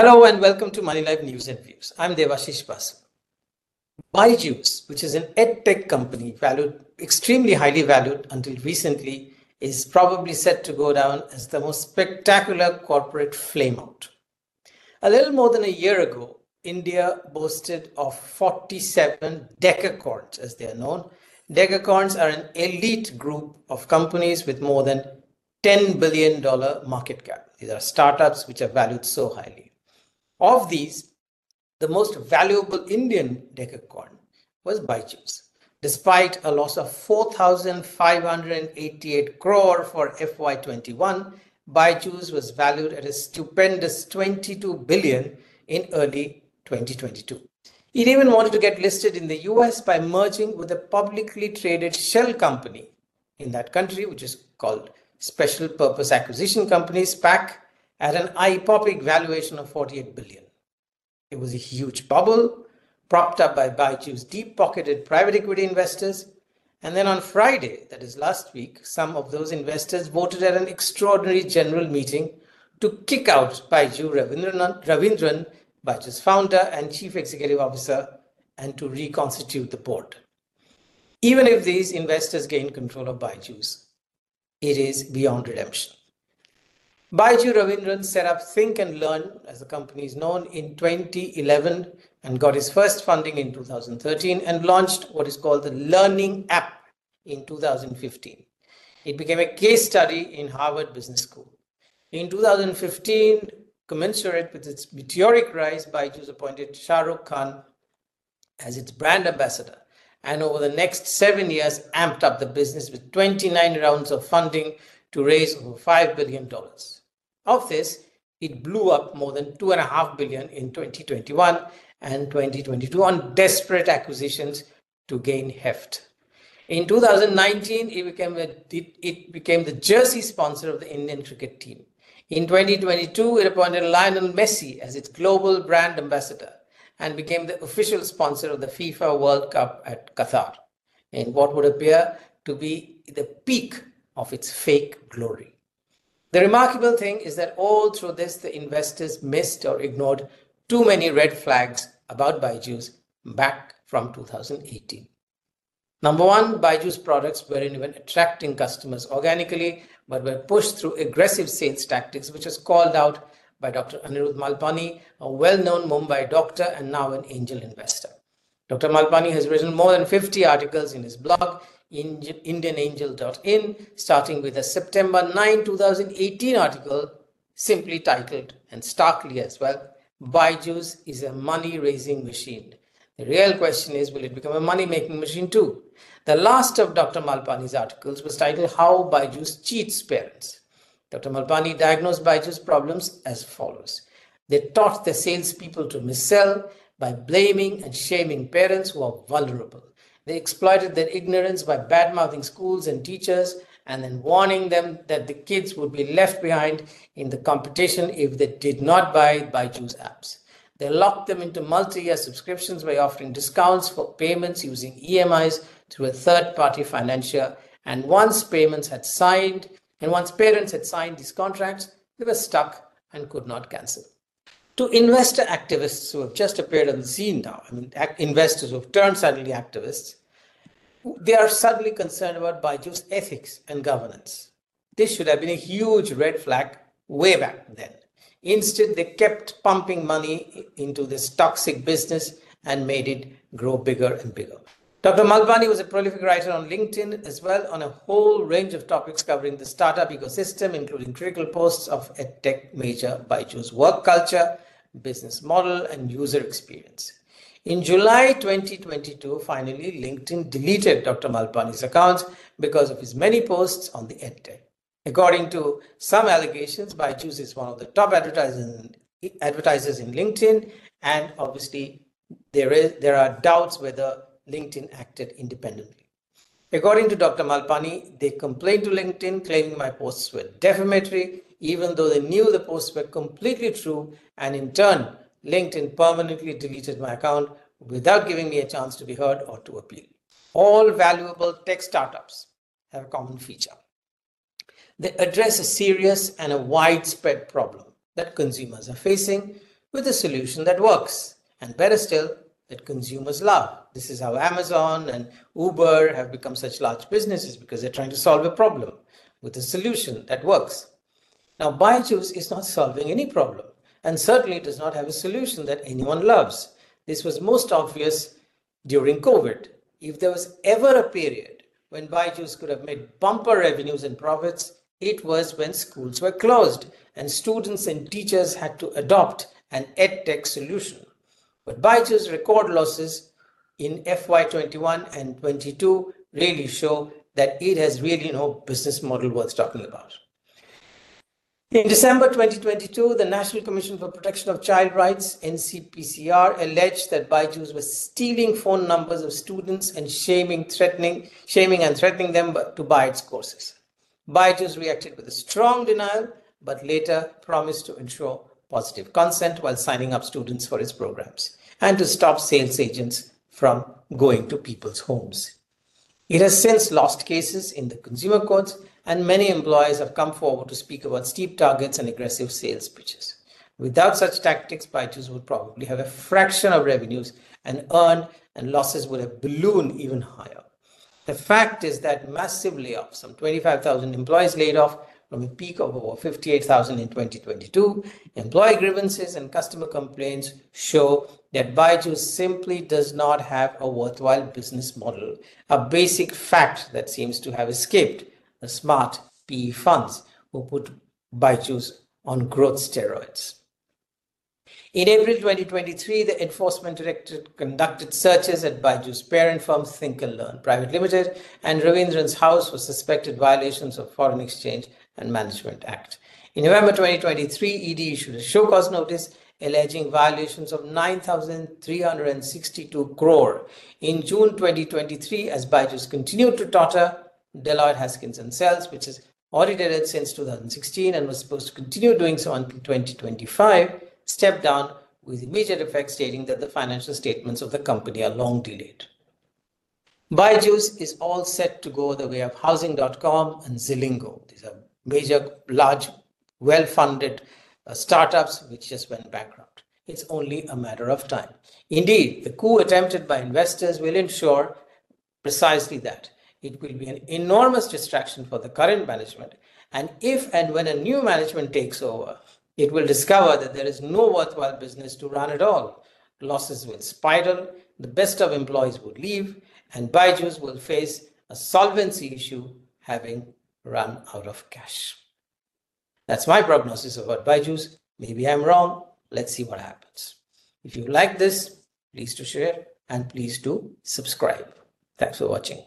Hello and welcome to Money Live News and Views. I'm Devashish Pas. Byju's, which is an edtech company valued extremely highly valued until recently, is probably set to go down as the most spectacular corporate flameout. A little more than a year ago, India boasted of 47 decacorns, as they are known. Decacorns are an elite group of companies with more than $10 billion market cap. These are startups which are valued so highly. Of these, the most valuable Indian decacorn was Byju's, despite a loss of 4,588 crore for FY21. Byju's was valued at a stupendous 22 billion in early 2022. It even wanted to get listed in the US by merging with a publicly traded shell company in that country, which is called Special Purpose Acquisition Company, SPAC, at an eye-popping valuation of 48 billion. It was a huge bubble propped up by Byju's deep-pocketed private equity investors. And then on Friday, that is last week, some of those investors voted at an extraordinary general meeting to kick out Byju Ravindran, Byju's founder and chief executive officer, and to reconstitute the board. Even if these investors gain control of Byju's, it is beyond redemption. Byju Ravindran set up Think and Learn, as the company is known, in 2011 and got his first funding in 2013 and launched what is called the Learning App in 2015. It became a case study in Harvard Business School. In 2015, commensurate with its meteoric rise, Byju's appointed Shah Rukh Khan as its brand ambassador, and over the next 7 years amped up the business with 29 rounds of funding to raise over $5 billion. Of this, it blew up more than $2.5 billion in 2021 and 2022 on desperate acquisitions to gain heft. In 2019, it became the jersey sponsor of the Indian cricket team. In 2022, it appointed Lionel Messi as its global brand ambassador and became the official sponsor of the FIFA World Cup at Qatar, in what would appear to be the peak of its fake glory. The remarkable thing is that all through this, the investors missed or ignored too many red flags about Byju's back from 2018. Number one, Byju's products weren't even attracting customers organically, but were pushed through aggressive sales tactics, which was called out by Dr. Anirudh Malpani, a well-known Mumbai doctor and now an angel investor. Dr. Malpani has written more than 50 articles in his blog, Indianangel.in, starting with a September 9, 2018 article, simply titled, and starkly as well, Byju's is a money-raising machine. The real question is, will it become a money-making machine too? The last of Dr. Malpani's articles was titled, How Byju's Cheats Parents. Dr. Malpani diagnosed Byju's problems as follows. They taught their salespeople to missell by blaming and shaming parents who are vulnerable. They exploited their ignorance by bad-mouthing schools and teachers and then warning them that the kids would be left behind in the competition if they did not buy Byju's apps. They locked them into multi-year subscriptions by offering discounts for payments using EMIs through a third-party financier. And once parents had signed these contracts, they were stuck and could not cancel. To investor activists who have just appeared on the scene now, investors who have turned suddenly activists, they are suddenly concerned about Byju's ethics and governance. This should have been a huge red flag way back then. Instead, they kept pumping money into this toxic business and made it grow bigger and bigger. Dr. Malpani was a prolific writer on LinkedIn as well on a whole range of topics covering the startup ecosystem, including critical posts of edtech major Byju's work culture, business model, and user experience. In July 2022, finally, LinkedIn deleted Dr. Malpani's accounts because of his many posts on the edtech. According to some allegations, Byju's is one of the top advertisers in LinkedIn, and obviously there are doubts whether LinkedIn acted independently. According to Dr. Malpani, they complained to LinkedIn claiming my posts were defamatory, even though they knew the posts were completely true, and in turn, LinkedIn permanently deleted my account without giving me a chance to be heard or to appeal. All valuable tech startups have a common feature. They address a serious and a widespread problem that consumers are facing, with a solution that works, and better still, that consumers love. This is how Amazon and Uber have become such large businesses, because they're trying to solve a problem with a solution that works. Now, Byju's is not solving any problem, and certainly does not have a solution that anyone loves. This was most obvious during COVID. If there was ever a period when Byju's could have made bumper revenues and profits, it was when schools were closed and students and teachers had to adopt an edtech solution. But Byju's record losses in FY21 and 22 really show that it has really no business model worth talking about. In December 2022, the National Commission for Protection of Child Rights, NCPCR, alleged that Byju's was stealing phone numbers of students and shaming and threatening them to buy its courses. Byju's reacted with a strong denial, but later promised to ensure positive consent while signing up students for its programs and to stop sales agents from going to people's homes. It has since lost cases in the consumer courts, and many employers have come forward to speak about steep targets and aggressive sales pitches. Without such tactics, Byju's would probably have a fraction of revenues and earned, and losses would have ballooned even higher. The fact is that massive layoffs, some 25,000 employees laid off from a peak of over 58,000 in 2022, employee grievances and customer complaints show that Byju's simply does not have a worthwhile business model, a basic fact that seems to have escaped the smart PE funds who put Byju's on growth steroids. In April 2023, the Enforcement Directorate conducted searches at Byju's parent firm Think and Learn Private Limited and Ravindran's house for suspected violations of Foreign Exchange and Management Act. In November 2023, ED issued a show cause notice alleging violations of 9,362 crore. In June 2023, as Byju's continued to totter, Deloitte, Haskins and Sells, which has audited it since 2016 and was supposed to continue doing so until 2025, stepped down with immediate effect, stating that the financial statements of the company are long delayed. Byju's is all set to go the way of housing.com and Zilingo. These are major, large, well-funded startups which just went bankrupt. It's only a matter of time. Indeed, the coup attempted by investors will ensure precisely that. It will be an enormous distraction for the current management, and if and when a new management takes over, it will discover that there is no worthwhile business to run at all. Losses will spiral, the best of employees will leave, and Byju's will face a solvency issue having run out of cash. That's my prognosis about Byju's. Maybe I'm wrong. Let's see what happens. If you like this, please do share and please do subscribe. Thanks for watching.